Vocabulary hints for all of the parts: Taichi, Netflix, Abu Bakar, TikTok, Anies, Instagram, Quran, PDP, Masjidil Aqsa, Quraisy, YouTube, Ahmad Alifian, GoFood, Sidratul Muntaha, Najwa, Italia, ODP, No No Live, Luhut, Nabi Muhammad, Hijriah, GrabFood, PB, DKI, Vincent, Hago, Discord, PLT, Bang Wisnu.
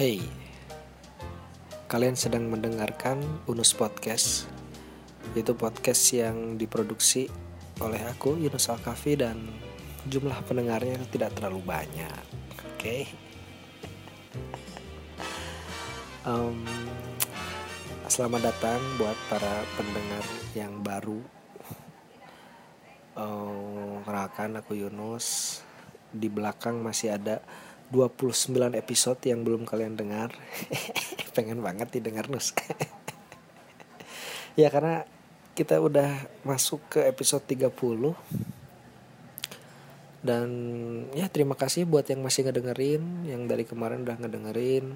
Hey, kalian sedang mendengarkan Yunus Podcast. Itu podcast yang diproduksi oleh aku, Yunus Al Kafi, dan jumlah pendengarnya tidak terlalu banyak. Oke. Selamat datang buat para pendengar yang baru. Kenalkan, aku Yunus. Di belakang masih ada 29 episode yang belum kalian dengar. Pengen banget didengar, Nus. Ya, karena kita udah masuk ke episode 30. Dan ya, terima kasih buat yang masih ngedengerin, yang dari kemarin udah ngedengerin.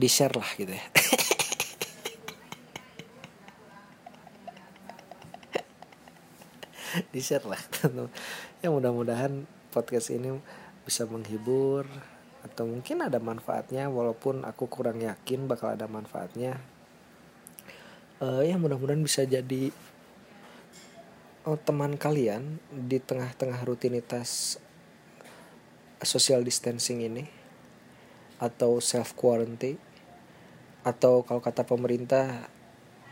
Di-share lah gitu ya. Di-share lah. Ya, mudah-mudahan podcast ini bisa menghibur atau mungkin ada manfaatnya, walaupun aku kurang yakin bakal ada manfaatnya. Ya, mudah-mudahan bisa jadi teman kalian di tengah-tengah rutinitas social distancing ini, atau self quarantine, atau kalau kata pemerintah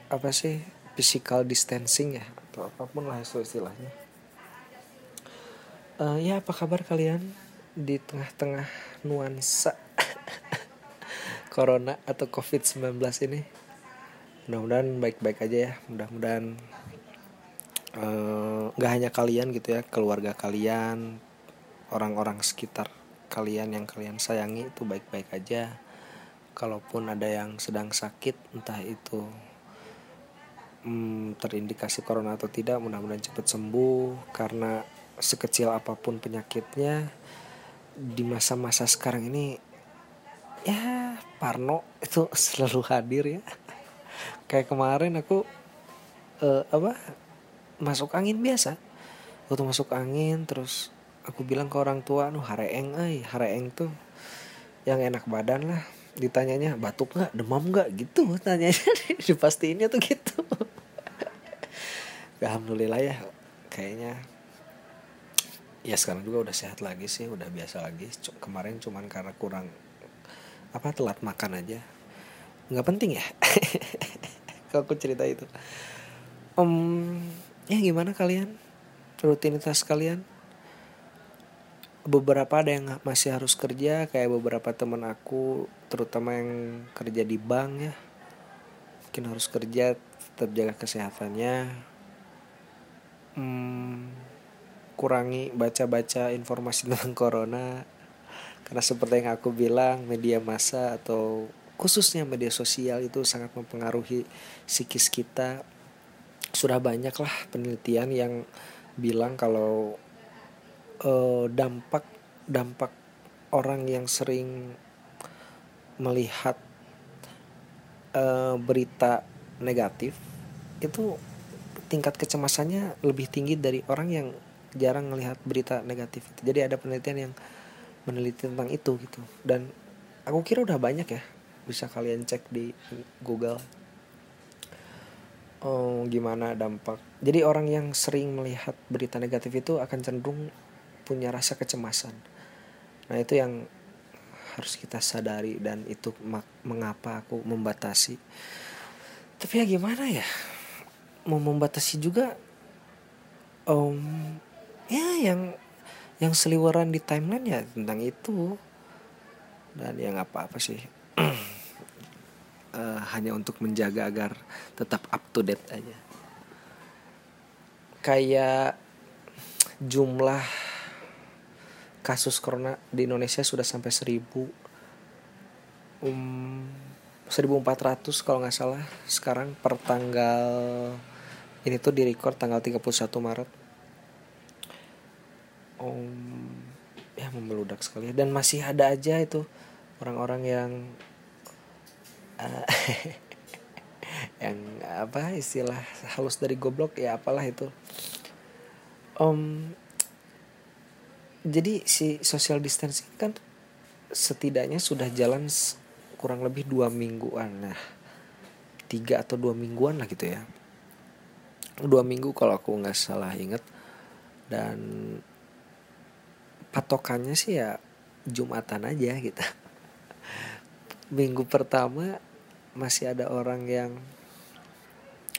apa sih, physical distancing ya, atau apapun lah istilahnya. Ya, apa kabar kalian di tengah-tengah nuansa corona atau COVID-19 ini? Mudah-mudahan baik-baik aja ya. Mudah-mudahan gak hanya kalian gitu ya, keluarga kalian, orang-orang sekitar kalian yang kalian sayangi itu baik-baik aja. Kalaupun ada yang sedang sakit, entah itu terindikasi corona atau tidak, mudah-mudahan cepat sembuh. Karena sekecil apapun penyakitnya, di masa-masa sekarang ini ya parno itu selalu hadir ya. Kayak kemarin aku masuk angin biasa. Waktu masuk angin terus aku bilang ke orang tua, "Nu hareeng euy, hareeng tuh yang enak badan lah." Ditanyanya, "Batuk enggak? Demam enggak?" gitu tanyanya. Dipastiinnya tuh gitu. Alhamdulillah ya, kayaknya ya sekarang juga udah sehat lagi sih, udah biasa lagi. Kemarin cuman karena kurang telat makan aja. Nggak penting ya. Kalau aku cerita itu. Ya gimana kalian? Rutinitas kalian? Beberapa ada yang masih harus kerja, kayak beberapa teman aku, terutama yang kerja di bank ya. Mungkin harus kerja, tetap jaga kesehatannya. Kurangi baca-baca informasi tentang corona, karena seperti yang aku bilang, media massa atau khususnya media sosial itu sangat mempengaruhi psikis kita. Sudah banyak lah penelitian yang bilang kalau dampak orang yang sering melihat berita negatif itu tingkat kecemasannya lebih tinggi dari orang yang jarang melihat berita negatif. Jadi ada penelitian yang meneliti tentang itu gitu. Dan aku kira udah banyak ya, bisa kalian cek di Google. Gimana dampak. Jadi orang yang sering melihat berita negatif itu akan cenderung punya rasa kecemasan. Nah, itu yang harus kita sadari, dan itu mengapa aku membatasi. Tapi ya gimana ya, mau membatasi juga ya yang seliweran di timeline ya tentang itu. Dan yang apa-apa sih hanya untuk menjaga agar tetap up to date aja. Kayak jumlah kasus corona di Indonesia sudah sampai 1.400 kalau gak salah sekarang per tanggal. Ini tuh direkord tanggal 31 Maret. Ya membeludak sekali. Dan masih ada aja itu orang-orang yang yang istilah halus dari goblok ya, apalah itu. Jadi si social distancing kan setidaknya sudah jalan kurang lebih 2 mingguan nah, 3 atau 2 mingguan lah gitu ya, 2 minggu kalau aku gak salah ingat. Dan patokannya sih ya Jumatan aja gitu. Minggu pertama masih ada orang yang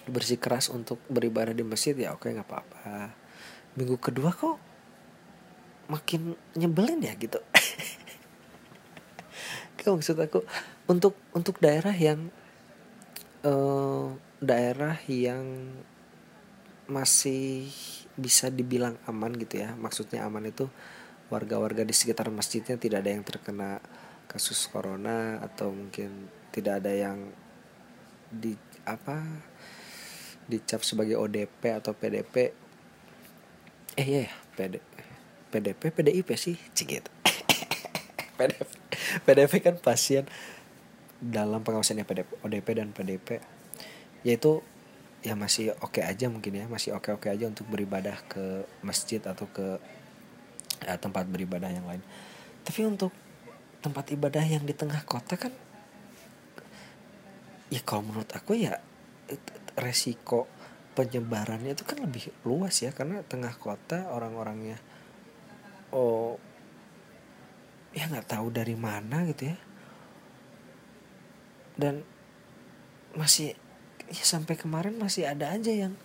bersikeras untuk beribadah di masjid, ya oke, nggak apa-apa. Minggu kedua kok makin nyebelin ya gitu. Kayak maksud aku untuk daerah yang masih bisa dibilang aman gitu ya. Maksudnya aman itu warga-warga di sekitar masjidnya tidak ada yang terkena kasus corona atau mungkin tidak ada yang dicap sebagai ODP atau PDP. PDP PDIP sih cigit. PDP kan pasien dalam pengawasannya PDP, ODP dan PDP. Yaitu ya masih oke aja mungkin ya, masih oke aja untuk beribadah ke masjid atau ke ya, tempat beribadah yang lain. Tapi untuk tempat ibadah yang di tengah kota kan ya kalau menurut aku ya resiko penyebarannya itu kan lebih luas ya, karena tengah kota orang-orangnya ya nggak tahu dari mana gitu ya, dan masih ya sampai kemarin masih ada aja yang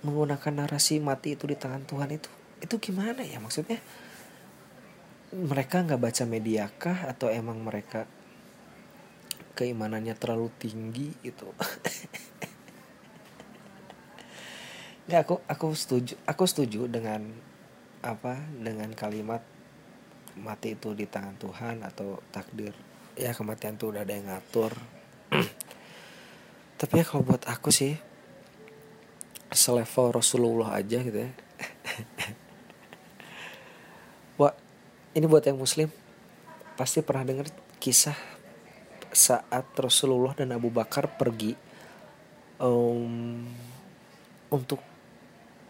menggunakan narasi mati itu di tangan Tuhan itu gimana ya, maksudnya mereka nggak baca media kah atau emang mereka keimanannya terlalu tinggi gitu. Nggak, aku setuju dengan kalimat mati itu di tangan Tuhan atau takdir ya, kematian tuh udah ada yang ngatur. Tapi ya kalau buat aku sih selevel Rasulullah aja gitu ya. Wah, ini buat yang muslim pasti pernah dengar kisah saat Rasulullah dan Abu Bakar pergi untuk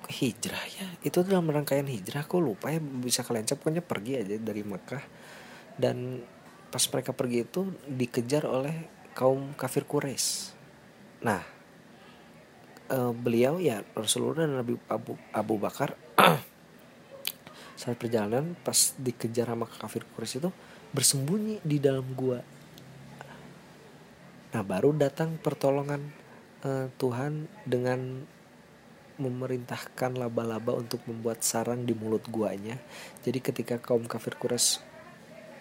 hijrah ya. Itu dalam rangkaian hijrah, aku lupa ya, bisa kalian cek, pokoknya pergi aja dari Mekah. Dan pas mereka pergi itu dikejar oleh kaum kafir Quraisy. Nah, beliau ya Rasulullah dan Nabi Abu Bakar saat perjalanan pas dikejar sama kafir Quraisy itu bersembunyi di dalam gua. Nah, baru datang pertolongan Tuhan dengan memerintahkan laba-laba untuk membuat sarang di mulut guanya. Jadi ketika kaum kafir Quraisy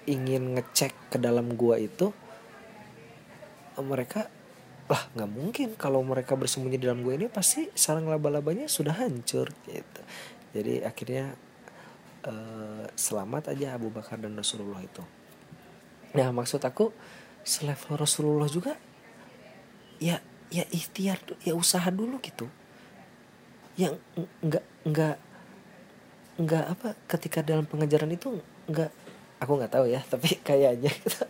ingin ngecek ke dalam gua itu, mereka nggak mungkin kalau mereka bersembunyi di dalam gua ini pasti sarang laba-labanya sudah hancur gitu. Jadi akhirnya selamat aja Abu Bakar dan Rasulullah itu. Nah, maksud aku selevel Rasulullah juga ya ikhtiar, ya usaha dulu gitu. Yang nggak apa, ketika dalam pengejaran itu nggak, aku nggak tahu ya, tapi kayaknya gitu.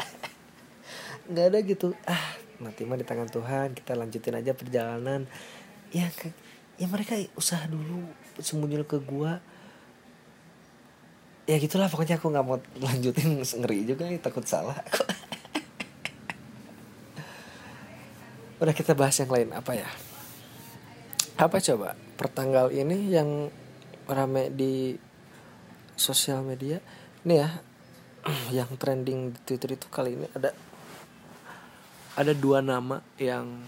Nggak ada gitu mati mah di tangan Tuhan, kita lanjutin aja perjalanan. Ya mereka usaha dulu, sembunyi ke gua. Ya gitulah pokoknya, aku nggak mau lanjutin, ngeri juga nih, takut salah. Udah, kita bahas yang lain apa ya? Apa coba? Pertanggal ini yang rame di sosial media nih ya, yang trending di Twitter itu kali ini ada dua nama yang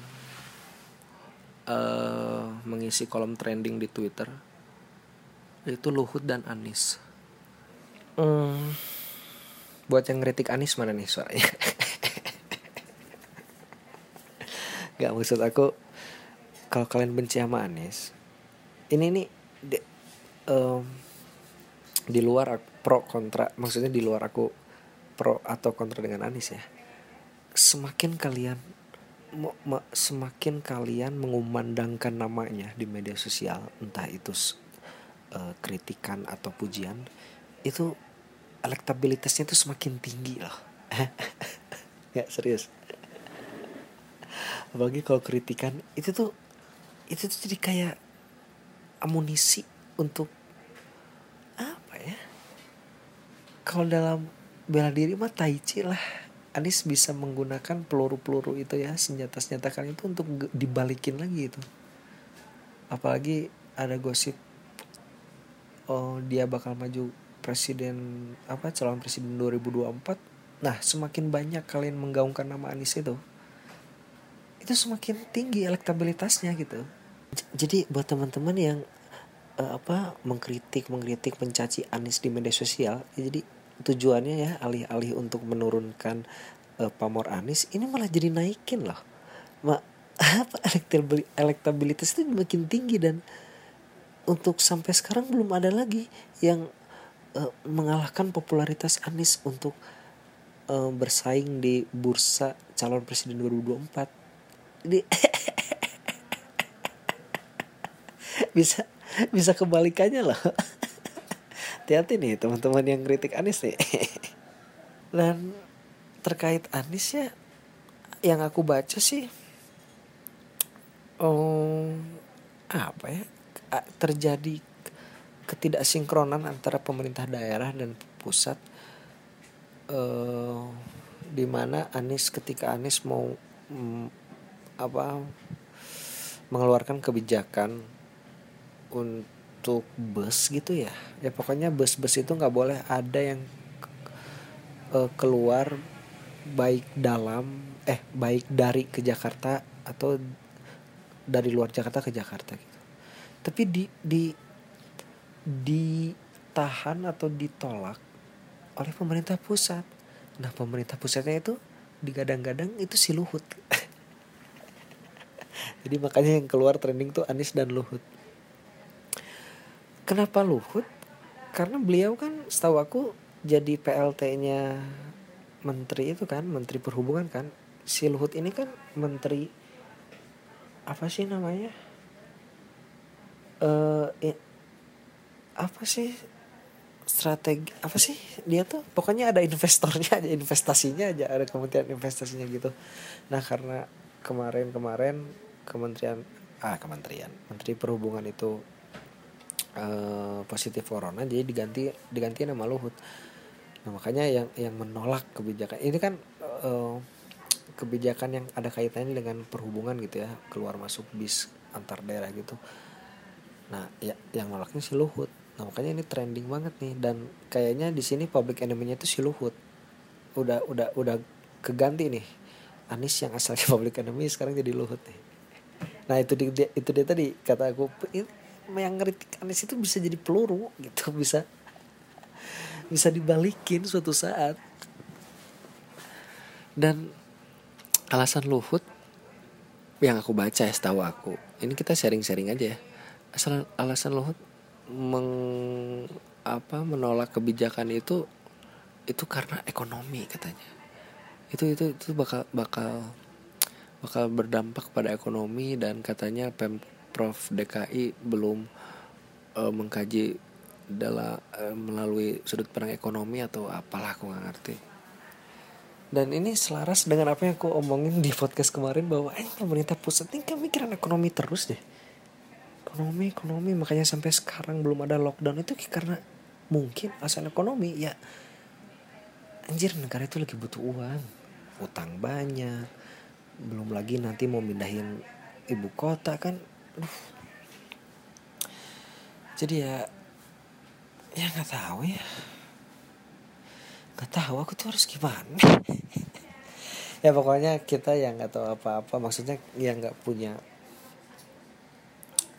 mengisi kolom trending di Twitter, yaitu Luhut dan Anies. Buat yang ngeritik Anies, mana nih suaranya? Gak, maksud aku kalau kalian benci sama Anies, ini nih di luar pro kontra, maksudnya di luar aku pro atau kontra dengan Anies ya. Semakin kalian mengumandangkan namanya di media sosial, entah itu kritikan atau pujian, itu elektabilitasnya itu semakin tinggi loh. Ya serius. Apalagi kalau kritikan itu tuh jadi kayak amunisi untuk apa ya? Kalau dalam bela diri mah Taichi lah. Anies bisa menggunakan peluru-peluru itu ya, senjata-senjatakan itu untuk dibalikin lagi itu. Apalagi ada gosip oh dia bakal maju presiden apa calon presiden 2024. Nah, semakin banyak kalian menggaungkan nama Anies itu semakin tinggi elektabilitasnya gitu. Jadi buat teman-teman yang mengkritik mencaci Anies di media sosial, ya jadi tujuannya ya alih-alih untuk menurunkan pamor Anies, ini malah jadi naikin loh. Elektabilitas itu makin tinggi, dan untuk sampai sekarang belum ada lagi yang mengalahkan popularitas Anies untuk bersaing di bursa calon presiden 2024. Jadi bisa kebalikannya loh. Hati-hati nih teman-teman yang kritik Anies nih. Dan terkait Anies ya, yang aku baca sih terjadi ketidaksinkronan antara pemerintah daerah dan pusat, di mana ketika Anies mau mengeluarkan kebijakan untuk bus gitu ya pokoknya bus itu nggak boleh ada yang keluar baik dari ke Jakarta atau dari luar Jakarta ke Jakarta gitu. Tapi ditahan atau ditolak oleh pemerintah pusat. Nah, pemerintah pusatnya itu digadang-gadang itu si Luhut. Jadi makanya yang keluar trending tuh Anies dan Luhut. Kenapa Luhut? Karena beliau kan setahu aku jadi PLT-nya menteri itu kan, menteri perhubungan kan. Si Luhut ini kan menteri apa sih namanya? Dia tuh pokoknya ada investornya aja, investasinya aja, ada kementerian investasinya gitu. Nah, karena kemarin menteri perhubungan itu positif corona, jadi diganti nama Luhut. Nah, makanya yang menolak kebijakan ini kan kebijakan yang ada kaitannya dengan perhubungan gitu ya, keluar masuk bis antar daerah gitu. Nah, ya, yang nolaknya si Luhut. Nah, makanya ini trending banget nih, dan kayaknya di sini public enemy-nya itu si Luhut. Udah keganti nih. Anies yang asalnya public enemy sekarang jadi Luhut nih. Nah, itu dia tadi kata aku, yang ngeritik Anies itu bisa jadi peluru gitu, bisa dibalikin suatu saat. Dan alasan Luhut yang aku baca ya, setahu aku ini kita sharing-sharing aja ya, alasan Luhut menolak kebijakan itu karena ekonomi katanya. Itu bakal berdampak pada ekonomi, dan katanya Pemprov DKI belum mengkaji melalui sudut pandang ekonomi atau apalah, aku nggak ngerti. Dan ini selaras dengan apa yang aku omongin di podcast kemarin, bahwa pemerintah pusat ini mikiran ekonomi terus deh. Ekonomi, makanya sampai sekarang belum ada lockdown itu karena mungkin asal ekonomi ya. Anjir, negara itu lagi butuh uang, utang banyak, belum lagi nanti mau mindahin ibu kota kan. Jadi ya nggak tahu ya. Gak tahu aku tuh harus gimana. Ya pokoknya kita yang gak tahu apa-apa, maksudnya yang gak punya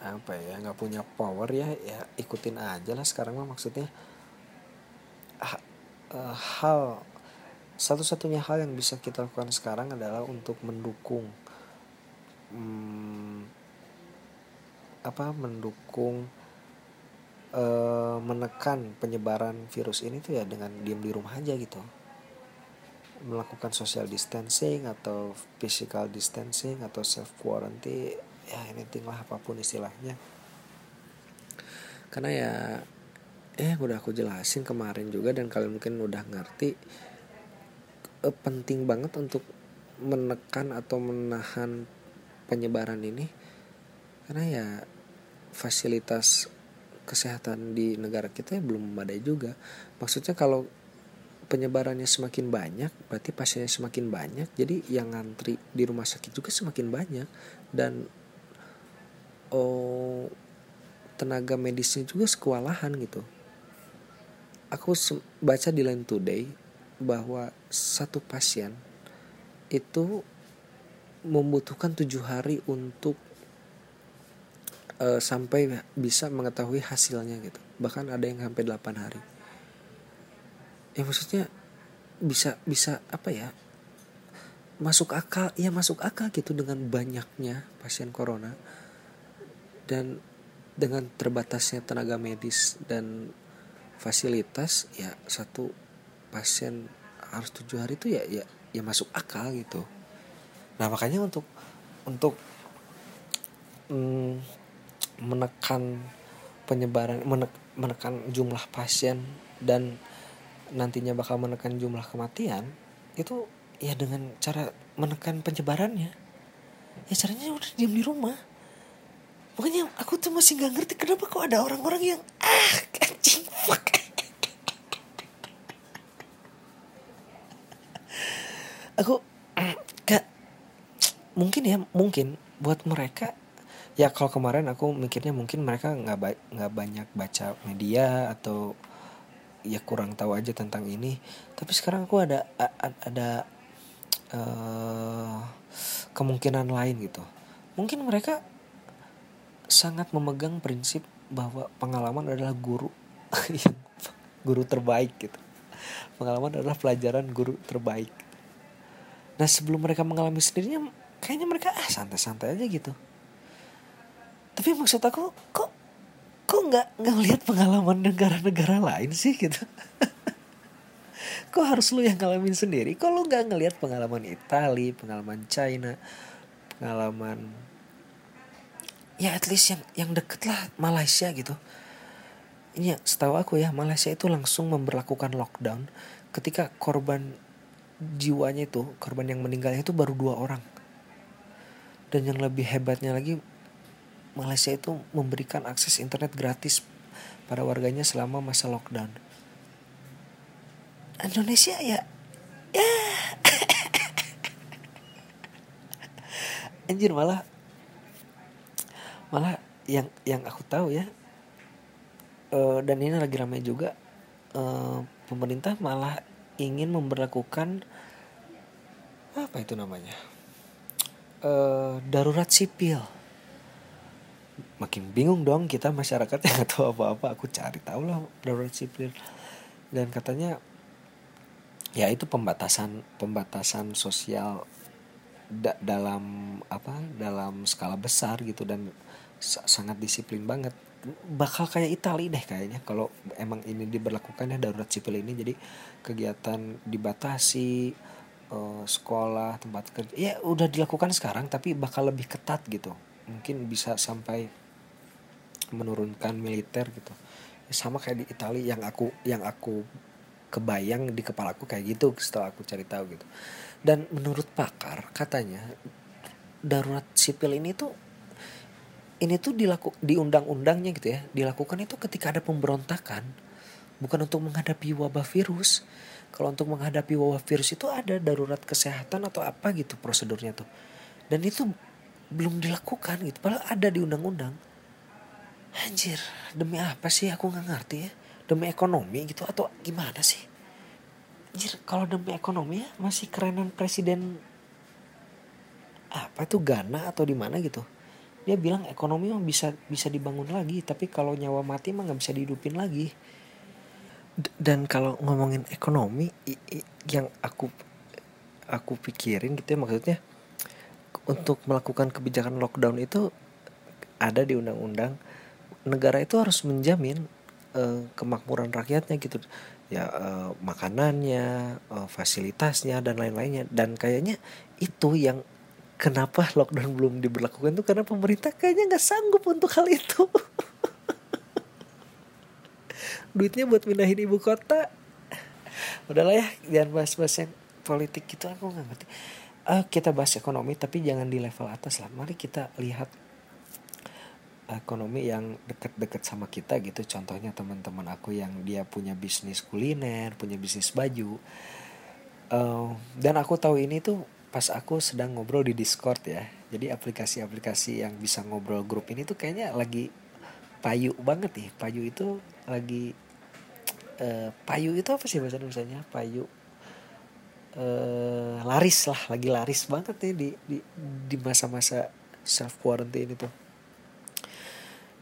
gak punya power ya ikutin aja lah sekarang mah. Maksudnya satu-satunya hal yang bisa kita lakukan sekarang adalah untuk mendukung menekan penyebaran virus ini tuh ya dengan diam di rumah aja gitu, melakukan social distancing atau physical distancing atau self quarantine ya, anything lah apapun istilahnya. Karena ya udah aku jelasin kemarin juga, dan kalian mungkin udah ngerti, penting banget untuk menekan atau menahan penyebaran ini, karena ya fasilitas kesehatan di negara kita belum memadai juga. Maksudnya kalau penyebarannya semakin banyak, berarti pasiennya semakin banyak, jadi yang ngantri di rumah sakit juga semakin banyak, dan tenaga medisnya juga kewalahan gitu. Aku baca di Line Today bahwa satu pasien itu membutuhkan 7 hari untuk sampai bisa mengetahui hasilnya gitu. Bahkan ada yang sampai 8 hari. Ya maksudnya bisa apa ya? Masuk akal gitu dengan banyaknya pasien corona dan dengan terbatasnya tenaga medis dan fasilitas, ya satu pasien harus 7 hari itu ya masuk akal gitu. Nah makanya untuk menekan penyebaran, menekan jumlah pasien dan nantinya bakal menekan jumlah kematian itu ya dengan cara menekan penyebarannya. Ya caranya udah diam di rumah. Makanya aku tuh masih gak ngerti kenapa kok ada orang-orang yang anjing fuck. Aku gak mungkin buat mereka ya, kalau kemarin aku mikirnya mungkin mereka nggak banyak baca media atau ya kurang tahu aja tentang ini, tapi sekarang aku ada kemungkinan lain gitu. Mungkin mereka sangat memegang prinsip bahwa pengalaman adalah guru guru terbaik gitu. Pengalaman adalah pelajaran guru terbaik. Nah sebelum mereka mengalami sendirinya, kayaknya mereka santai-santai aja gitu. Tapi maksud aku kok nggak lihat pengalaman negara-negara lain sih gitu. Kok harus lu yang ngalamin sendiri? Kok lu nggak ngelihat pengalaman Italia, pengalaman China, pengalaman ya at least yang deket lah Malaysia gitu. Ini setahu aku ya, Malaysia itu langsung memberlakukan lockdown ketika korban jiwanya itu, korban yang meninggalnya itu baru 2 orang. Dan yang lebih hebatnya lagi, Malaysia itu memberikan akses internet gratis pada warganya selama masa lockdown. Indonesia ya. Anjir, malah yang aku tahu ya, dan ini lagi ramai juga, pemerintah malah ingin memberlakukan apa itu namanya, darurat sipil. Makin bingung dong kita masyarakat yang nggak tahu apa-apa. Aku cari tahu lah darurat sipil, dan katanya ya itu pembatasan sosial dalam dalam skala besar gitu, dan sangat disiplin banget. Bakal kayak Italia deh kayaknya kalau emang ini diberlakukan ya, darurat sipil ini. Jadi kegiatan dibatasi, sekolah, tempat kerja ya udah dilakukan sekarang, tapi bakal lebih ketat gitu. Mungkin bisa sampai menurunkan militer gitu ya, sama kayak di Italia yang aku kebayang di kepala aku kayak gitu setelah aku cari tahu gitu. Dan menurut pakar katanya darurat sipil ini tuh di undang-undangnya gitu ya, dilakukan itu ketika ada pemberontakan, bukan untuk menghadapi wabah virus. Kalau untuk menghadapi wabah virus itu ada darurat kesehatan atau apa gitu prosedurnya tuh. Dan itu belum dilakukan gitu, padahal ada di undang-undang. Anjir, demi apa sih? Aku nggak ngerti ya. Demi ekonomi gitu atau gimana sih? Anjir, kalau demi ekonomi ya masih kerenan presiden apa tuh Ghana atau di mana gitu. Dia bilang ekonomi mah bisa dibangun lagi, tapi kalau nyawa mati mah nggak bisa dihidupin lagi. Dan kalau ngomongin ekonomi, yang aku pikirin gitu ya, maksudnya untuk melakukan kebijakan lockdown itu ada di undang-undang. Negara itu harus menjamin kemakmuran rakyatnya gitu ya, makanannya, fasilitasnya dan lain-lainnya. Dan kayaknya itu yang kenapa lockdown belum diberlakukan tuh karena pemerintah kayaknya nggak sanggup untuk hal itu. Duitnya buat pindahin ibu kota. Udahlah ya, jangan bahas-bahas yang politik gitu, aku nggak ngerti. Kita bahas ekonomi tapi jangan di level atas lah. Mari kita lihat ekonomi yang deket-deket sama kita gitu. Contohnya teman-teman aku yang dia punya bisnis kuliner, punya bisnis baju. Dan aku tahu ini tuh pas aku sedang ngobrol di Discord ya. Jadi aplikasi-aplikasi yang bisa ngobrol grup ini tuh kayaknya lagi payu banget nih. Payu itu lagi payu itu apa sih bahasa Indonesia-nya? Payu laris lah, lagi laris banget nih di masa-masa self quarantine itu.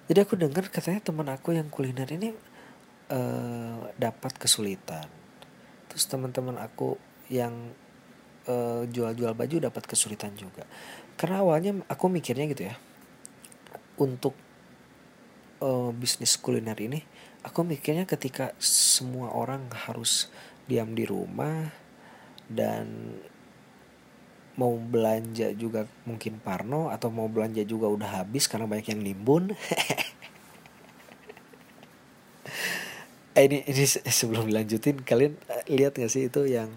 Jadi aku dengar katanya teman aku yang kuliner ini dapat kesulitan. Terus teman-teman aku yang jual-jual baju dapat kesulitan juga. Karena awalnya aku mikirnya gitu ya, untuk bisnis kuliner ini, aku mikirnya ketika semua orang harus diam di rumah dan mau belanja juga mungkin parno, atau mau belanja juga udah habis karena banyak yang nimbun. Ini sebelum dilanjutin, kalian lihat gak sih itu yang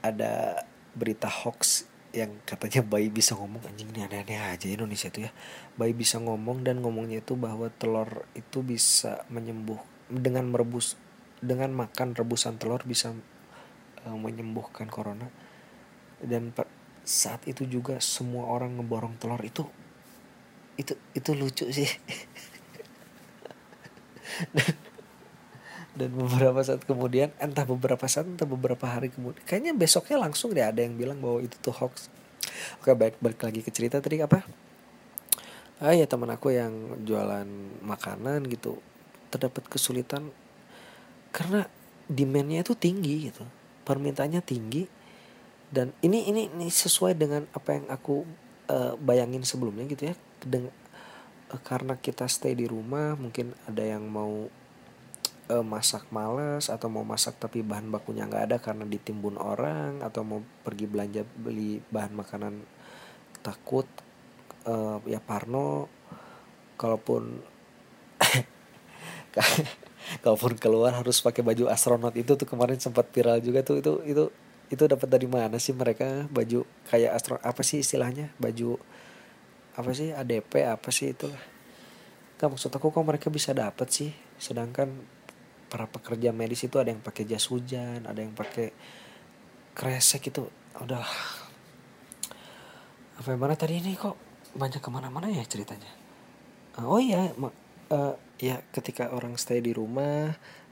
ada berita hoax yang katanya bayi bisa ngomong? Anjing, ini aneh-aneh aja Indonesia itu ya. Bayi bisa ngomong dan ngomongnya itu bahwa telur itu bisa menyembuh dengan makan rebusan telur bisa menyembuhkan corona. Dan saat itu juga semua orang ngeborong telur. Itu lucu sih. Dan beberapa saat kemudian, entah beberapa hari kemudian, kayaknya besoknya langsung deh ada yang bilang bahwa itu tuh hoax. Oke, balik lagi ke cerita tadi apa? Ya teman aku yang jualan makanan gitu terdapat kesulitan karena demandnya itu tinggi gitu, permintaannya tinggi. Dan ini sesuai dengan apa yang aku bayangin sebelumnya gitu ya. Karena kita stay di rumah, mungkin ada yang mau masak malas, atau mau masak tapi bahan bakunya gak ada karena ditimbun orang, atau mau pergi belanja beli bahan makanan takut ya parno. Kalaupun keluar harus pakai baju astronot. Itu tuh kemarin sempat viral juga tuh. Itu dapat dari mana sih mereka baju kayak astron, apa sih istilahnya, baju apa sih, ADP apa sih itulah. Nggak, maksud aku kok mereka bisa dapat sih, sedangkan para pekerja medis itu ada yang pakai jas hujan, ada yang pakai kresek itu. Udahlah, apa yang mana tadi ini kok banyak kemana-mana ya ceritanya. Oh iya, ya ketika orang stay di rumah,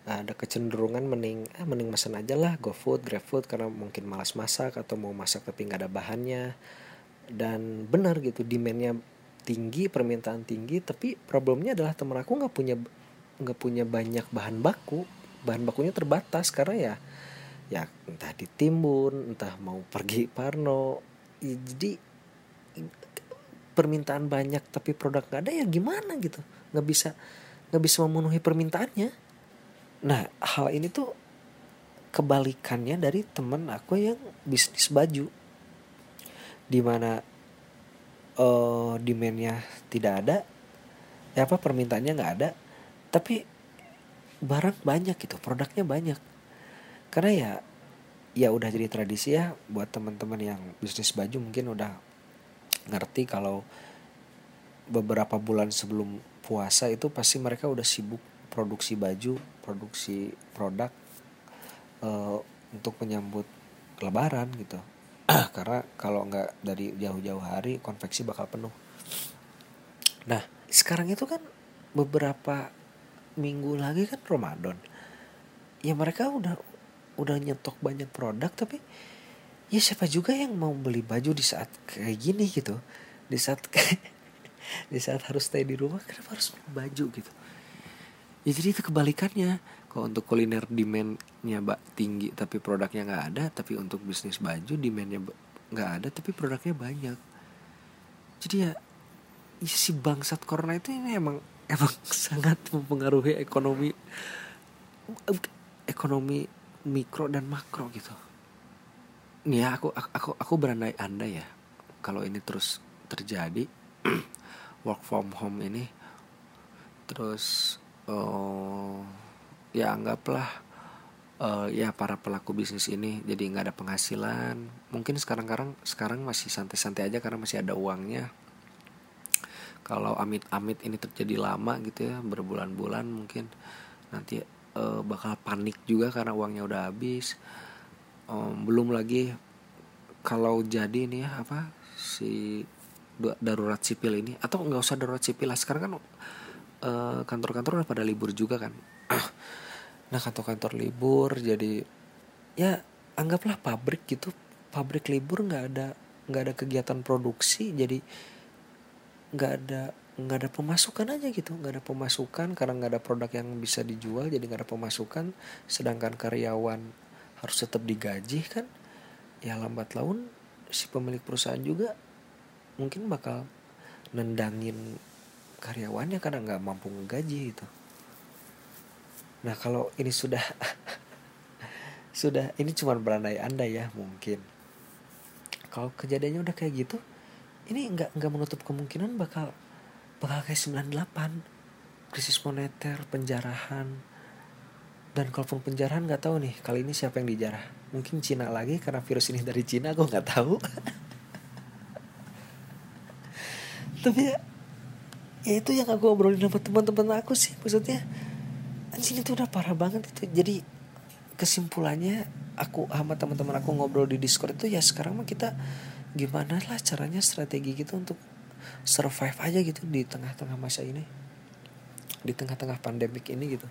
ada kecenderungan mending mesen aja lah GoFood, GrabFood, karena mungkin malas masak atau mau masak tapi nggak ada bahannya. Dan benar gitu, demandnya tinggi, permintaan tinggi, tapi problemnya adalah teman aku nggak punya banyak bahan baku, bahan bakunya terbatas karena ya entah ditimbun, entah mau pergi parno, ya, jadi permintaan banyak tapi produk nggak ada, ya gimana gitu, nggak bisa memenuhi permintaannya. Nah, hal ini tuh kebalikannya dari temen aku yang bisnis baju, dimana demandnya tidak ada, permintaannya nggak ada, tapi barang banyak gitu, produknya banyak. Karena ya udah jadi tradisi ya buat teman-teman yang bisnis baju, mungkin udah ngerti kalau beberapa bulan sebelum puasa itu pasti mereka udah sibuk produksi baju, produksi produk untuk menyambut lebaran gitu. Karena kalau nggak dari jauh-jauh hari konveksi bakal penuh. Nah, sekarang itu kan beberapa minggu lagi kan Ramadan. Ya mereka udah nyetok banyak produk, tapi ya siapa juga yang mau beli baju di saat kayak gini gitu. Di saat harus stay di rumah, kenapa harus beli baju gitu. Ya, jadi itu kebalikannya. Kalau untuk kuliner demandnya tinggi tapi produknya nggak ada, tapi untuk bisnis baju demandnya nggak ada tapi produknya banyak. Jadi ya si bangsat corona itu ini emang sangat mempengaruhi ekonomi mikro dan makro gitu. Nih ya, aku berandai-andai ya kalau ini terus terjadi work from home ini terus. Ya anggaplah ya para pelaku bisnis ini jadi nggak ada penghasilan. Mungkin sekarang masih santai-santai aja karena masih ada uangnya. Kalau amit-amit ini terjadi lama gitu ya, berbulan-bulan, mungkin nanti bakal panik juga karena uangnya udah habis. Belum lagi kalau jadi nih ya si darurat sipil ini, atau nggak usah darurat sipil lah, sekarang kan kantor-kantor udah pada libur juga kan. Nah kantor-kantor libur, jadi ya anggaplah pabrik gitu, pabrik libur, nggak ada kegiatan produksi, jadi nggak ada pemasukan aja gitu, nggak ada pemasukan karena nggak ada produk yang bisa dijual, jadi nggak ada pemasukan. Sedangkan karyawan harus tetap digaji kan, ya lambat laun si pemilik perusahaan juga mungkin bakal nendangin karyawannya karena nggak mampu ngegaji gitu. Nah kalau ini sudah sudah ini cuma berandai-andai ya, mungkin kalau kejadiannya udah kayak gitu, ini nggak menutup kemungkinan bakal kayak 98, krisis moneter, penjarahan. Dan kalaupun penjarahan nggak tahu nih kali ini siapa yang dijarah, mungkin Cina lagi karena virus ini dari Cina, gue nggak tahu. Tapi ya itu yang aku obrolin sama teman-teman aku sih, maksudnya anjing itu udah parah banget itu. Jadi kesimpulannya aku sama teman-teman aku ngobrol di Discord itu ya, sekarang mah kita gimana lah caranya strategi gitu untuk survive aja gitu di tengah-tengah masa ini, di tengah-tengah pandemik ini gitu.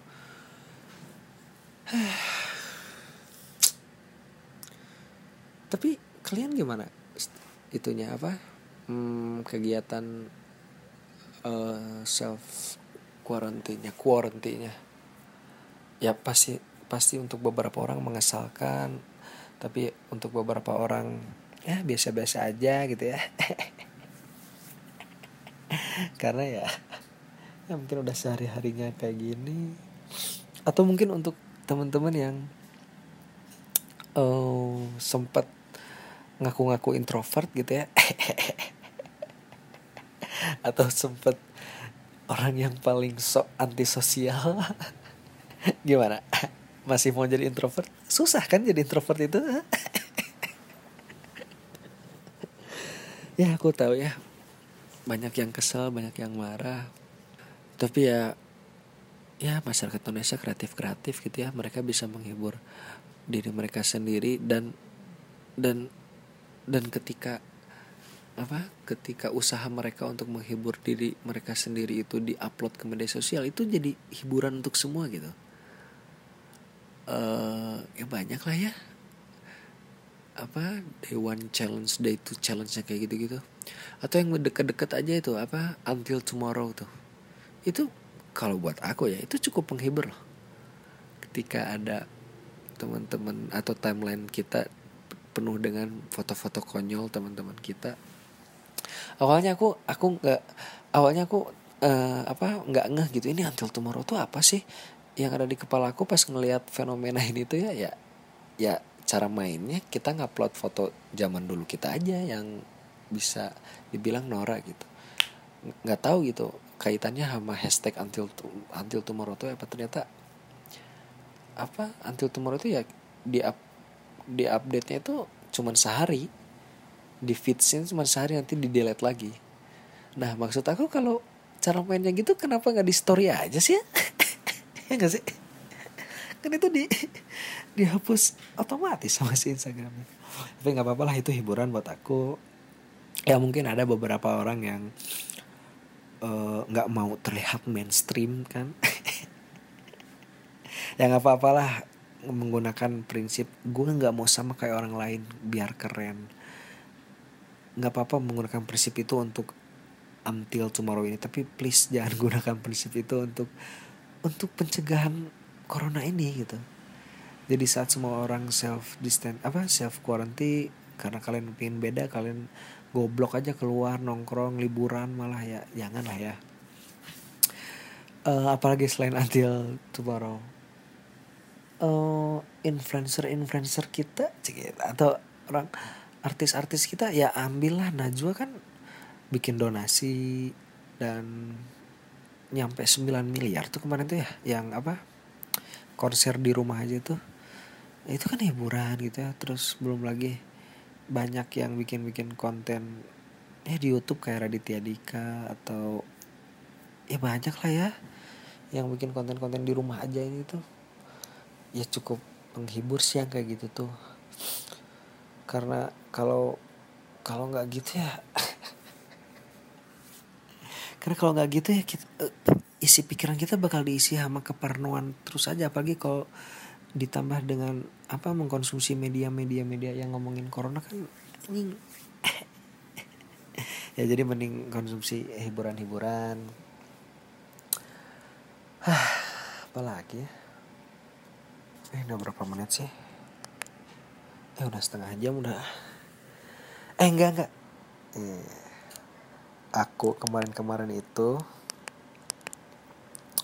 Tapi kalian gimana itunya apa kegiatan self quarantine-nya? Ya pasti untuk beberapa orang mengesalkan, tapi untuk beberapa orang ya biasa-biasa aja gitu ya. Karena ya mungkin udah sehari-harinya kayak gini. Atau mungkin untuk teman-teman yang sempat ngaku-ngaku introvert gitu ya. Atau sempat orang yang paling sok antisosial. Gimana? Masih mau jadi introvert? Susah kan jadi introvert itu? Ya aku tahu ya, banyak yang kesel, banyak yang marah. Tapi ya masyarakat Indonesia kreatif gitu ya. Mereka bisa menghibur diri mereka sendiri, dan ketika usaha mereka untuk menghibur diri mereka sendiri itu diupload ke media sosial, itu jadi hiburan untuk semua gitu. Ya banyak lah ya. Day 1 challenge, day 2 challenge-nya kayak gitu-gitu. Atau yang deket-deket aja itu until tomorrow tuh. Itu kalau buat aku ya itu cukup penghibur loh. Ketika ada teman-teman atau timeline kita penuh dengan foto-foto konyol teman-teman kita. Awalnya aku nggak ngeh gitu, ini until tomorrow tuh apa sih yang ada di kepala aku pas ngelihat fenomena ini tuh ya cara mainnya kita ngupload foto zaman dulu kita aja yang bisa dibilang norak gitu. Nggak tahu gitu kaitannya sama hashtag until tomorrow itu apa. Ternyata until tomorrow itu ya di update-nya itu cuma sehari, di feeds-nya cuma sehari, nanti di delete lagi. Nah maksud aku kalau cara mainnya gitu kenapa nggak di story aja sih ya? Ya nggak sih, kan itu dihapus otomatis sama si Instagramnya. Tapi nggak apa-apa lah, itu hiburan buat aku. Ya mungkin ada beberapa orang yang nggak mau terlihat mainstream kan. Ya nggak apa-apalah, menggunakan prinsip gue nggak mau sama kayak orang lain biar keren. Nggak apa-apa menggunakan prinsip itu untuk until tomorrow ini, tapi please jangan gunakan prinsip itu untuk pencegahan corona ini gitu. Jadi saat semua orang self quarantine karena kalian pengen beda, kalian goblok aja keluar nongkrong liburan malah, ya janganlah ya. Apalagi selain until tomorrow, influencer kita atau orang artis kita ya ambillah. Najwa kan bikin donasi dan nyampe 9 miliar tuh kemarin tuh ya, yang konser di rumah aja tuh. Itu kan hiburan gitu ya. Terus belum lagi banyak yang bikin konten ya di YouTube kayak Raditya Dika atau ya banyak lah ya yang bikin konten-konten di rumah aja ini tuh. Ya cukup menghibur sih yang kayak gitu tuh. Karena kalau nggak gitu ya, karena kalau nggak gitu ya kita, isi pikiran kita bakal diisi sama kepernuan terus aja, apalagi kalau ditambah dengan apa mengkonsumsi media yang ngomongin corona kan anjing. Ya jadi mending konsumsi hiburan-hiburan. Apalagi ya? Udah berapa menit sih? Udah setengah jam udah. Enggak. Aku kemarin itu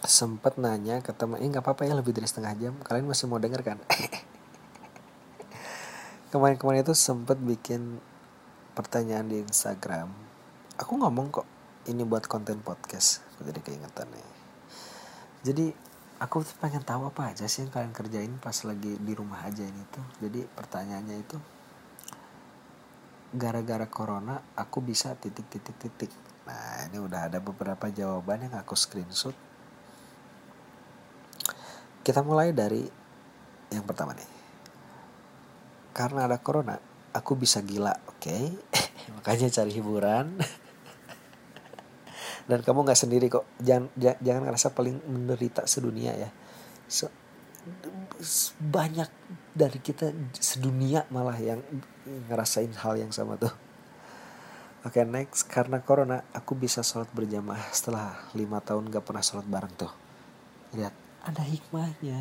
sempat nanya ke teman, nggak apa-apa ya lebih dari setengah jam, kalian masih mau denger kan? Kemarin itu sempat bikin pertanyaan di Instagram. Aku ngomong kok ini buat konten podcast, aku jadi keingetan nih. Jadi aku tuh pengen tahu apa aja sih yang kalian kerjain pas lagi di rumah aja ini tuh. Jadi pertanyaannya itu, gara-gara corona aku bisa ... Nah ini udah ada beberapa jawaban yang aku screenshot. Kita mulai dari yang pertama nih. Karena ada corona, aku bisa gila, oke? Makanya cari hiburan. Dan kamu nggak sendiri kok. Jangan ngerasa paling menderita sedunia ya. Banyak dari kita sedunia malah yang ngerasain hal yang sama tuh. Oke, next. Karena corona, aku bisa sholat berjamaah setelah 5 tahun nggak pernah sholat bareng tuh. Lihat. Ada hikmahnya.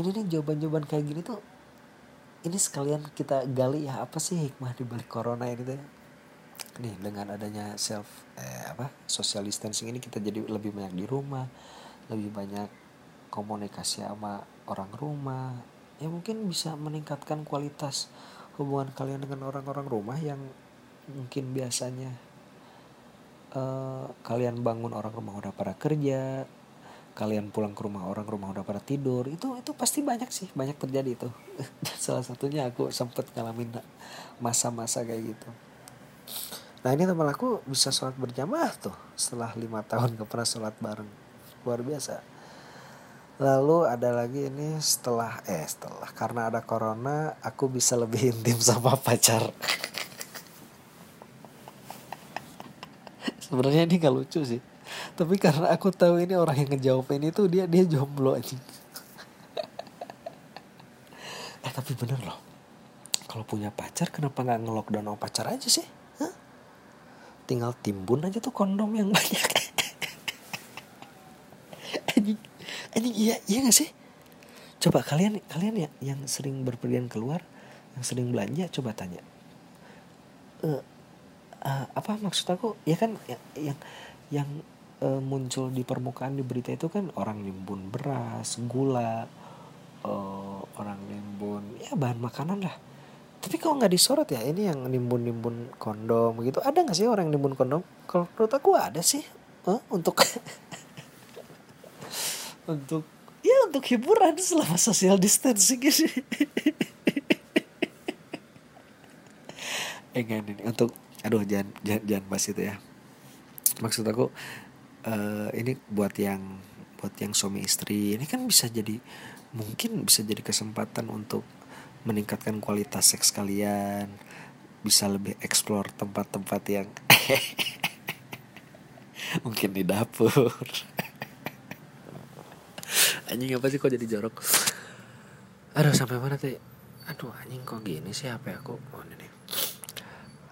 Ini nih jawaban-jawaban kayak gini tuh. Ini sekalian kita gali ya, apa sih hikmah di balik corona ini tuh. Nih dengan adanya social distancing ini, kita jadi lebih banyak di rumah, lebih banyak komunikasi sama orang rumah. Ya mungkin bisa meningkatkan kualitas hubungan kalian dengan orang-orang rumah yang mungkin biasanya kalian bangun orang rumah udah pada kerja, kalian pulang ke rumah orang, rumah udah pada tidur. Itu pasti banyak terjadi itu. Dan salah satunya aku sempet ngalamin masa-masa kayak gitu. Nah ini teman aku bisa sholat berjamaah tuh setelah 5 tahun gak pernah sholat bareng. Luar biasa. Lalu ada lagi ini setelah karena ada corona aku bisa lebih intim sama pacar. Sebenarnya ini gak lucu sih, tapi karena aku tahu ini orang yang ngejawab ini tuh dia jomblo aja. Tapi bener loh, kalau punya pacar kenapa nggak nge-lockdown sama pacar aja sih? Hah? Tinggal timbun aja tuh kondom yang banyak. Anjing iya nggak sih? Coba kalian ya yang sering berpergian keluar, yang sering belanja, coba tanya. Apa maksud aku? Ya kan yang muncul di permukaan di berita itu kan orang nimbun beras, gula, orang nimbun ya bahan makanan lah. Tapi kok nggak disorot ya ini yang nimbun kondom gitu? Ada nggak sih orang yang nimbun kondom? Kalau menurut aku ada sih, untuk hiburan selama social distancing ini. Enggak ini untuk jangan bahas itu ya. Maksud aku ini buat yang suami istri ini kan bisa jadi kesempatan untuk meningkatkan kualitas seks kalian, bisa lebih explore tempat-tempat yang mungkin di dapur. Anjing apa sih kok jadi jorok? Aduh sampai mana tadi? Aduh anjing kok gini sih HP aku. Ini.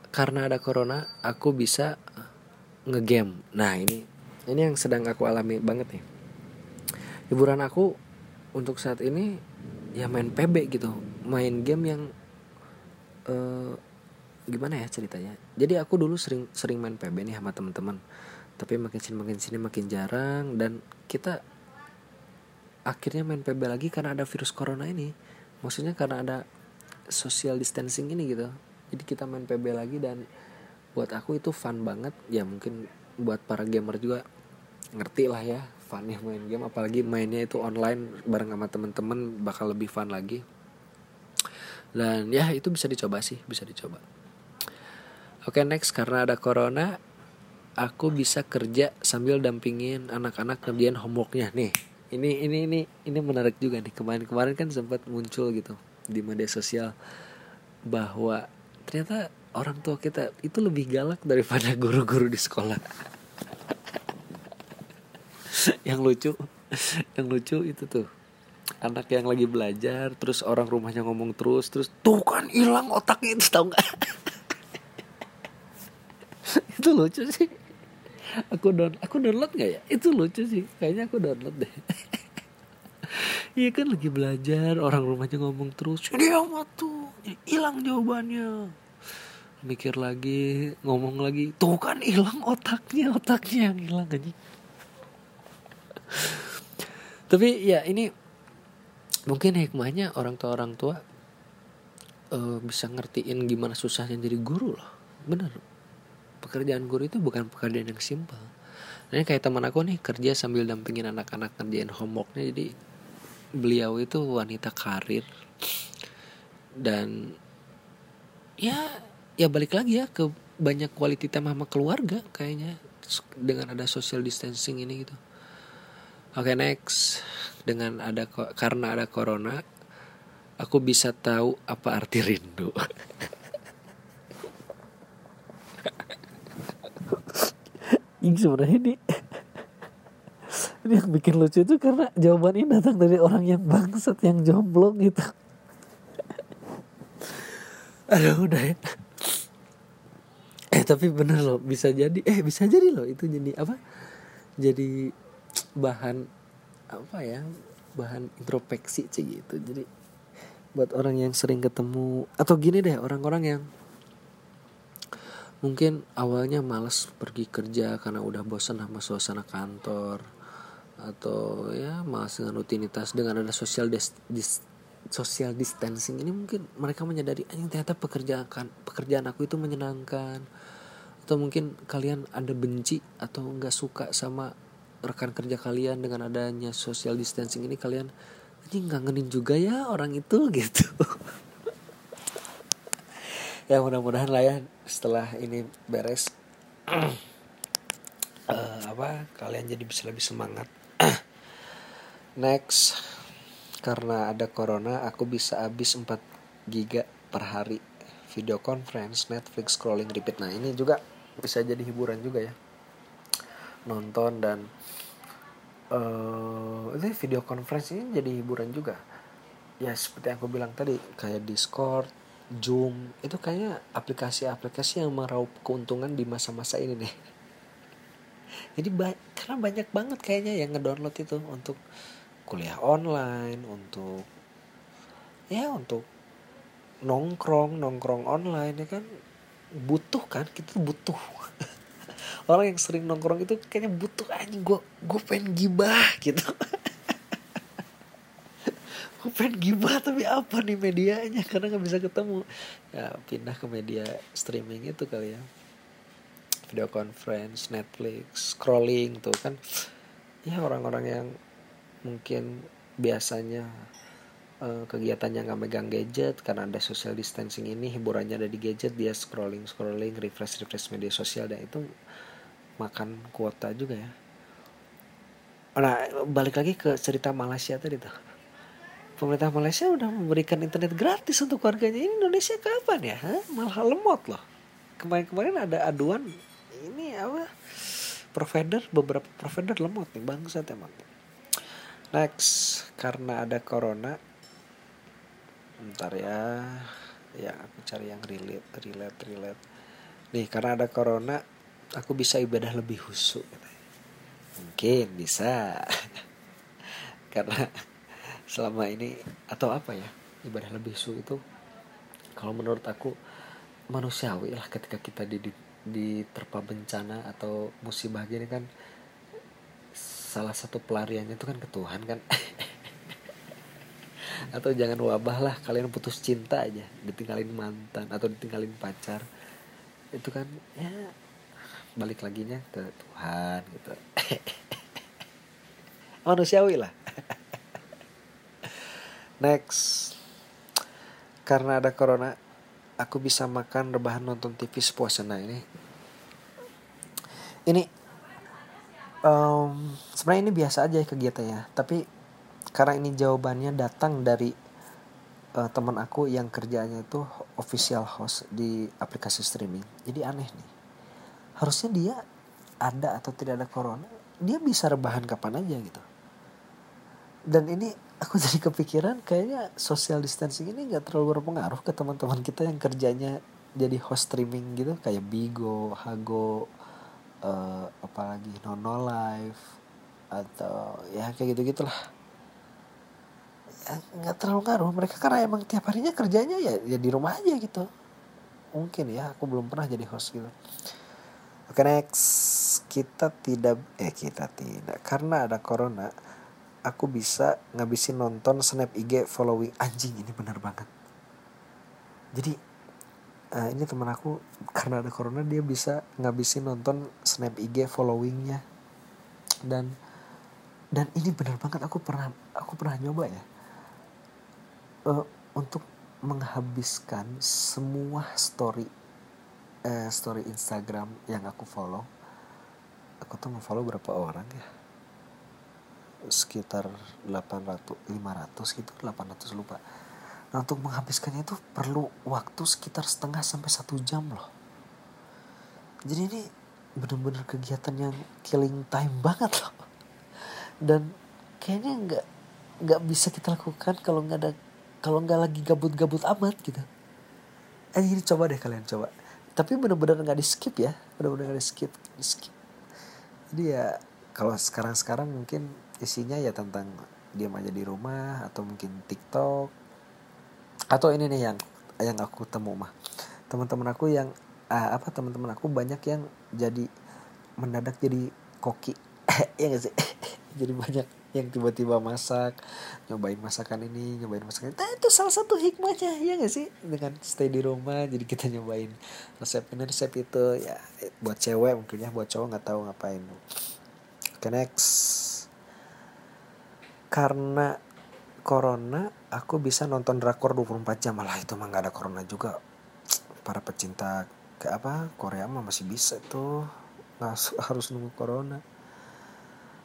Karena ada corona aku bisa ngegame. Nah ini yang sedang aku alami banget nih. Hiburan aku untuk saat ini ya main PB gitu, main game yang gimana ya ceritanya. Jadi aku dulu sering main PB nih sama teman-teman, tapi makin sini makin jarang, dan kita akhirnya main PB lagi karena ada virus corona ini. Maksudnya karena ada social distancing ini gitu. Jadi kita main PB lagi dan buat aku itu fun banget ya, mungkin buat para gamer juga ngerti lah ya funnya main game, apalagi mainnya itu online bareng sama temen-temen bakal lebih fun lagi. Dan ya itu bisa dicoba. Oke, next. Karena ada corona aku bisa kerja sambil dampingin anak-anak kerjaan homeworknya. Nih ini menarik juga nih, kemarin kan sempat muncul gitu di media sosial bahwa ternyata orang tua kita itu lebih galak daripada guru-guru di sekolah. yang lucu itu tuh anak yang lagi belajar terus orang rumahnya ngomong terus tuh kan hilang otaknya itu, tau nggak? Itu lucu sih. Aku download nggak ya? Itu lucu sih, kayaknya aku download deh. Iya kan lagi belajar orang rumahnya ngomong terus dia tuh hilang jawabannya, mikir lagi ngomong lagi tuh kan hilang otaknya yang hilang aja. Tapi ya ini mungkin hikmahnya orang tua bisa ngertiin gimana susahnya jadi guru loh. Bener, pekerjaan guru itu bukan pekerjaan yang simpel. Ini kayak teman aku nih kerja sambil dampingin anak-anak ngerjain homeworknya. Jadi beliau itu wanita karir. Dan ya balik lagi ya ke banyak quality time sama keluarga kayaknya dengan ada social distancing ini gitu. Oke, next. Karena ada corona, aku bisa tahu apa arti rindu. Ini sebenarnya ini yang bikin lucu itu karena jawaban ini datang dari orang yang bangsat, yang jomblo gitu. Aduh udah ya. Tapi bener loh, bisa jadi loh itu jadi apa? Jadi bahan apa ya? Bahan introspeksi gitu. Jadi buat orang yang sering ketemu atau gini deh, orang-orang yang mungkin awalnya malas pergi kerja karena udah bosan sama suasana kantor, atau ya malas dengan rutinitas, dengan ada social distancing ini mungkin mereka menyadari ternyata pekerjaan aku itu menyenangkan. Atau mungkin kalian ada benci atau nggak suka sama rekan kerja kalian, dengan adanya social distancing ini kalian ini ngangenin juga ya orang itu gitu. Ya mudah-mudahan lah ya setelah ini beres kalian jadi bisa lebih semangat. Next, karena ada corona aku bisa habis 4 giga per hari video conference, Netflix, scrolling, repeat. Nah ini juga bisa jadi hiburan juga ya, nonton dan ini video conference ini jadi hiburan juga ya, seperti yang aku bilang tadi kayak Discord, Zoom, itu kayaknya aplikasi-aplikasi yang meraup keuntungan di masa-masa ini nih. Jadi karena banyak banget kayaknya yang ngedownload itu untuk kuliah online, untuk nongkrong online ya kan, butuh kan, kita butuh. Orang yang sering nongkrong itu kayaknya butuh, anjing gue pengen gibah gitu. Aku pengen gibah tapi apa nih medianya, karena gak bisa ketemu ya, pindah ke media streaming itu kali ya, video conference, Netflix, scrolling tuh kan ya, orang-orang yang mungkin biasanya kegiatannya gak megang gadget, karena ada social distancing ini hiburannya ada di gadget, dia scrolling, refresh media sosial, dan itu makan kuota juga ya. Nah balik lagi ke cerita Malaysia tadi tuh, pemerintah Malaysia udah memberikan internet gratis untuk warganya. Ini Indonesia kapan ya? Malah lemot loh. Kemarin-kemarin ada aduan ini apa? Beberapa provider lemot nih, bangsat emang. Next, karena ada corona. Bentar ya. Ya, aku cari yang relate. Nih, karena ada corona, aku bisa ibadah lebih khusyuk. Mungkin bisa. Karena selama ini atau apa ya, ibadah lebih khusyuk itu kalau menurut aku manusiawi lah, ketika kita diterpa bencana atau musibah gini kan, salah satu pelariannya itu kan ke Tuhan kan. Atau jangan wabah lah, kalian putus cinta aja, ditinggalin mantan atau ditinggalin pacar, itu kan ya balik laginya ke Tuhan gitu. Manusiawi lah. Next, karena ada corona, aku bisa makan rebahan nonton TV sepuasnya. Nah ini sebenarnya ini biasa aja kegiatannya. Tapi karena ini jawabannya datang dari teman aku yang kerjaannya itu official host di aplikasi streaming. Jadi aneh nih. Harusnya dia ada atau tidak ada corona, dia bisa rebahan kapan aja gitu. Dan ini aku jadi kepikiran kayaknya social distancing ini gak terlalu berpengaruh ke teman-teman kita yang kerjanya jadi host streaming gitu, kayak Bigo, Hago, apalagi No No Live, atau ya kayak gitu-gitulah. Nggak terlalu ngaruh mereka karena emang tiap harinya kerjanya ya di rumah aja gitu. Mungkin ya, aku belum pernah jadi host gitu. Oke, next. Kita tidak karena ada corona aku bisa ngabisin nonton snap IG following. Anjing, ini benar banget. Jadi ini teman aku karena ada corona dia bisa ngabisin nonton snap IG followingnya. Dan ini benar banget, aku pernah nyoba ya. Untuk menghabiskan semua story Instagram yang aku follow. Aku tuh nge-follow berapa orang ya? Sekitar 500 gitu, 800 lupa. Nah, untuk menghabiskannya itu perlu waktu sekitar setengah sampai 1 jam loh. Jadi ini benar-benar kegiatan yang killing time banget loh. Dan kayaknya nggak bisa kita lakukan kalau nggak lagi gabut-gabut amat gitu. Ini coba deh kalian coba. Tapi benar-benar nggak di skip ya, benar-benar nggak di skip. Jadi ya kalau sekarang mungkin isinya ya tentang diam aja di rumah atau mungkin TikTok atau ini nih yang aku temu mah teman-teman aku yang teman-teman aku banyak yang jadi mendadak jadi koki ya nggak sih. Jadi banyak yang tiba-tiba masak, nyobain masakan ini. Nah, itu salah satu hikmahnya, ya nggak sih? Dengan stay di rumah, jadi kita nyobain resep ini, resep itu. Ya, buat cewek mungkin ya, buat cowok nggak tahu ngapain. Oke, next. Karena corona, aku bisa nonton drakor 24 jam. Malah itu mah nggak ada corona juga. Para pecinta Korea mah masih bisa tuh. Nggak harus nunggu corona.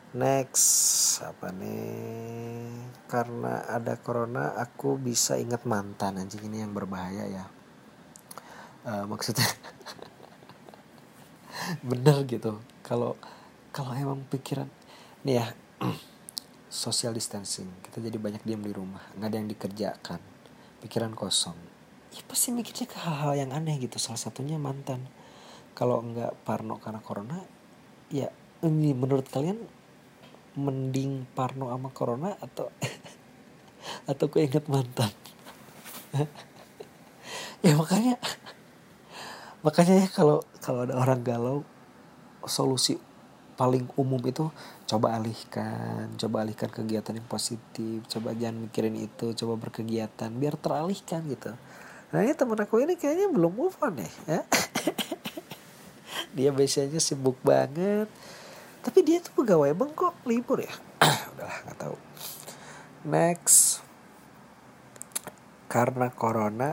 Next, apa nih? Karena ada corona aku bisa ingat mantan. Anjing, ini yang berbahaya ya. Maksudnya benar gitu. Kalau emang pikiran nih ya, social distancing, kita jadi banyak diam di rumah, nggak ada yang dikerjakan, pikiran kosong. Ya pasti mikirnya ke hal-hal yang aneh gitu. Salah satunya mantan. Kalau nggak parno karena corona, ya ini menurut kalian mending parno sama corona atau ku ingat mantan? Ya makanya ya kalau ada orang galau, solusi paling umum itu coba alihkan kegiatan yang positif, coba jangan mikirin itu, coba berkegiatan biar teralihkan gitu. Nah, ini temen aku ini kayaknya belum move on ya? Dia biasanya sibuk banget. Tapi dia tuh pegawai bang kok libur ya? Udahlah, gak tahu. Next. Karena corona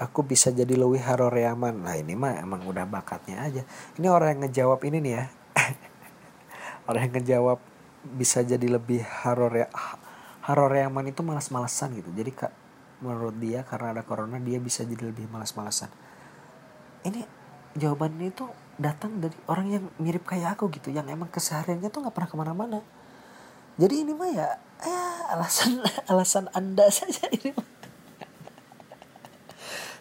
aku bisa jadi lebih haroreaman. Nah, ini mah emang udah bakatnya aja. Ini orang yang ngejawab ini nih ya. Orang yang ngejawab bisa jadi lebih haroreaman itu malas-malasan gitu. Jadi menurut dia karena ada corona dia bisa jadi lebih malas-malasan. Ini jawabannya itu datang dari orang yang mirip kayak aku gitu, yang emang kesehariannya tuh nggak pernah kemana-mana. Jadi ini mah ya alasan Anda saja ini mah.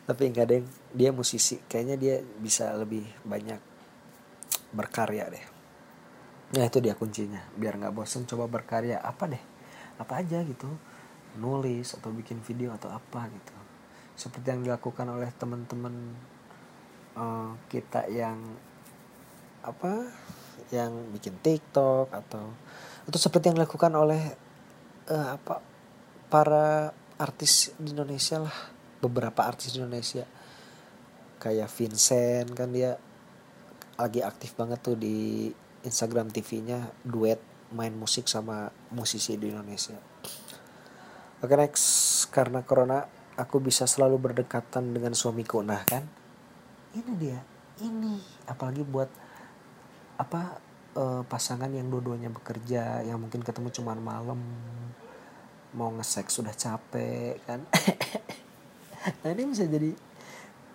Tapi nggak, deng, dia musisi, kayaknya dia bisa lebih banyak berkarya deh. Nah, itu dia kuncinya, biar nggak bosen coba berkarya apa aja gitu, nulis atau bikin video atau apa gitu, seperti yang dilakukan oleh teman-teman kita yang bikin TikTok atau seperti yang dilakukan oleh para artis di Indonesia lah, beberapa artis di Indonesia kayak Vincent kan, dia lagi aktif banget tuh di Instagram TV-nya, duet main musik sama musisi di Indonesia. Oke, next. Karena corona aku bisa selalu berdekatan dengan suamiku. Nah kan, ini dia, ini apalagi buat pasangan yang dua-duanya bekerja, yang mungkin ketemu cuma malam, mau nge-seks sudah capek kan. Nah, ini bisa jadi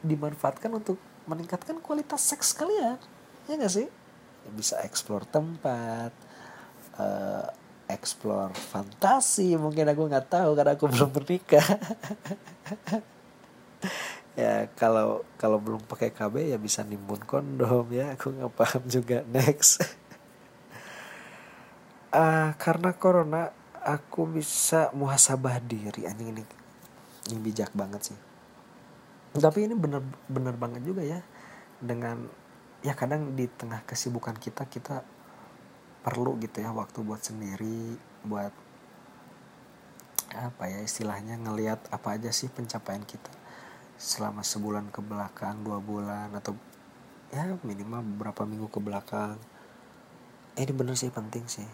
dimanfaatkan untuk meningkatkan kualitas seks kalian, ya nggak sih? bisa explore tempat, explore fantasi mungkin, aku nggak tahu karena aku belum bernikah. Ya kalau belum pakai KB ya bisa nimbun kondom ya, aku nggak paham juga. Next. Karena corona aku bisa muhasabah diri, anjing ini bijak banget sih. Tapi ini bener banget juga ya, dengan ya kadang di tengah kesibukan kita perlu gitu ya waktu buat sendiri, buat apa ya istilahnya, ngelihat apa aja sih pencapaian kita selama sebulan ke belakang, 2 bulan, atau ya minimal beberapa minggu ke belakang. Ini bener sih, penting sih.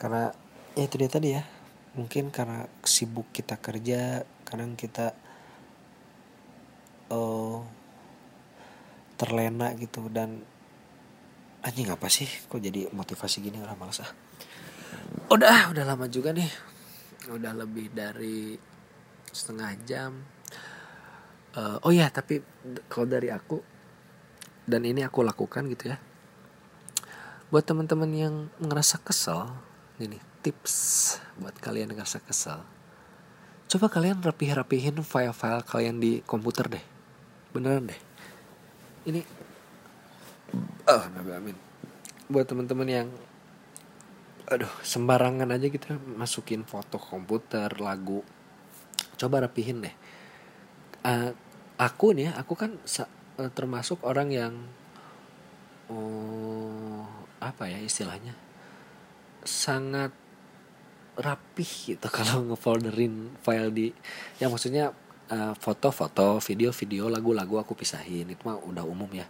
Karena ya itu dia tadi ya, mungkin karena sibuk kita kerja, kadang kita terlena gitu. Dan anjing apa sih, kok jadi motivasi gini, udah malas ah. Udah lama juga nih, udah lebih dari setengah jam. Oh ya, tapi kalau dari aku, dan ini aku lakukan gitu ya, buat teman-teman yang ngerasa kesel, ini tips buat kalian yang ngerasa kesel, coba kalian rapihin file-file kalian di komputer deh, beneran deh. Ini, Nabi Amin. Buat teman-teman yang, sembarangan aja gitu, masukin foto komputer, lagu, coba rapihin deh. Aku termasuk orang yang sangat rapih gitu kalau ngefolderin file di, ya maksudnya foto-foto, video-video, lagu-lagu aku pisahin. Itu mah udah umum ya.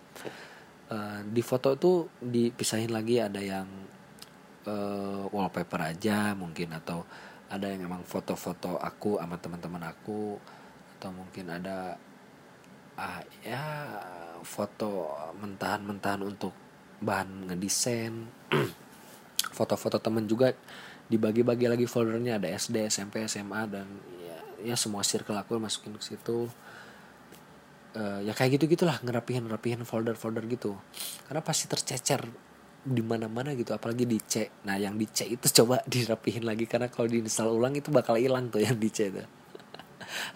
Di foto tuh dipisahin lagi, ada yang wallpaper aja mungkin, atau ada yang emang foto-foto aku sama teman-teman aku, atau mungkin ada foto mentahan-mentahan untuk bahan ngedesain. Foto-foto temen juga dibagi-bagi lagi foldernya, ada SD, SMP, SMA, dan ya semua circle aku masukin ke situ. Ya kayak gitu-gitulah, ngerapihin folder-folder gitu. Karena pasti tercecer di mana-mana gitu, apalagi di C. Nah, yang di C itu coba dirapihin lagi, karena kalau diinstal ulang itu bakal hilang tuh yang di C itu.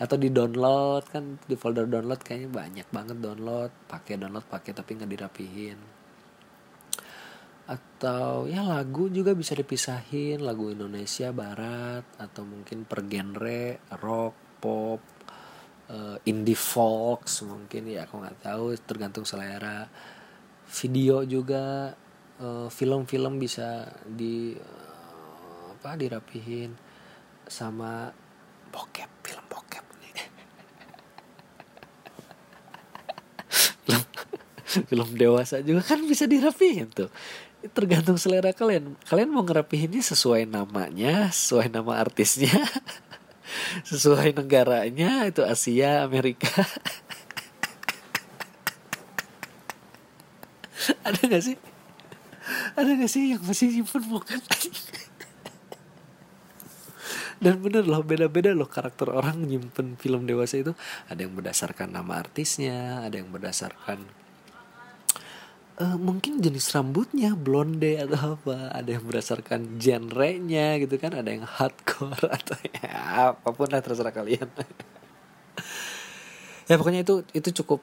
Atau di download kan, di folder download kayaknya banyak banget download pakai tapi nggak dirapihin. Atau ya lagu juga bisa dipisahin, lagu Indonesia barat, atau mungkin per genre, rock, pop, indie folk mungkin ya, aku nggak tahu, tergantung selera. Video juga, film-film bisa dirapihin, sama bokep, film bokep nih. Film dewasa juga kan bisa dirapihin tuh. Tergantung selera kalian. Kalian mau ngerapihinnya sesuai namanya, sesuai nama artisnya, sesuai negaranya, itu Asia, Amerika. Ada gak sih yang masih simpen bukan? Dan bener loh, beda-beda loh karakter orang nyimpen film dewasa itu. Ada yang berdasarkan nama artisnya, ada yang berdasarkan mungkin jenis rambutnya, blonde atau apa, ada yang berdasarkan genre-nya gitu kan, ada yang hardcore atau ya apapun lah, terserah kalian. Ya pokoknya itu cukup,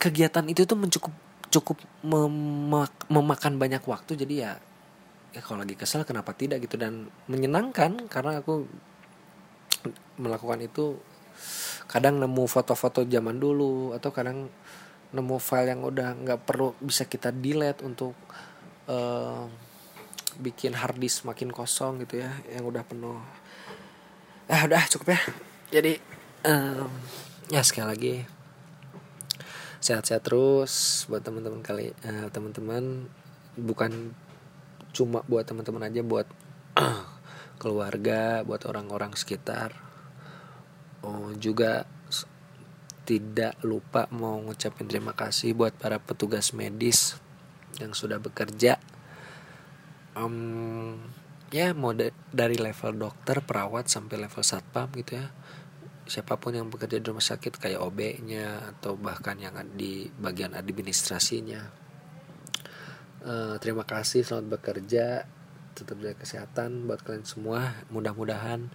kegiatan itu tuh cukup memakan banyak waktu. Jadi ya kalau lagi kesel kenapa tidak gitu, dan menyenangkan karena aku melakukan itu. Kadang nemu foto-foto zaman dulu, atau kadang nemu file yang udah nggak perlu, bisa kita delete untuk bikin hard disk makin kosong gitu ya, yang udah penuh. Udah cukup ya. Jadi ya sekali lagi, sehat-sehat terus buat teman-teman kali, teman-teman, bukan cuma buat teman-teman aja, buat keluarga, buat orang-orang sekitar. Juga tidak lupa mau ngucapin terima kasih buat para petugas medis yang sudah bekerja. Mau dari level dokter, perawat, sampai level satpam gitu ya. Siapapun yang bekerja di rumah sakit, kayak OB-nya, atau bahkan yang di bagian administrasinya. Terima kasih, selamat bekerja, tetap jaga kesehatan buat kalian semua. Mudah-mudahan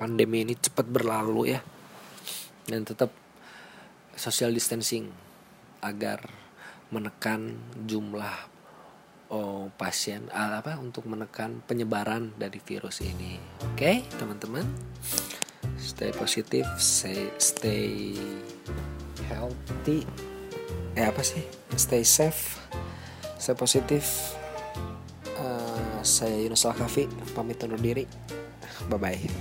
pandemi ini cepat berlalu ya, dan tetap social distancing agar menekan jumlah pasien untuk menekan penyebaran dari virus ini. Oke, teman-teman, stay positif, stay healthy. Stay safe. Saya positif. Saya Yunus Al Kafi, pamit undur diri. Bye bye.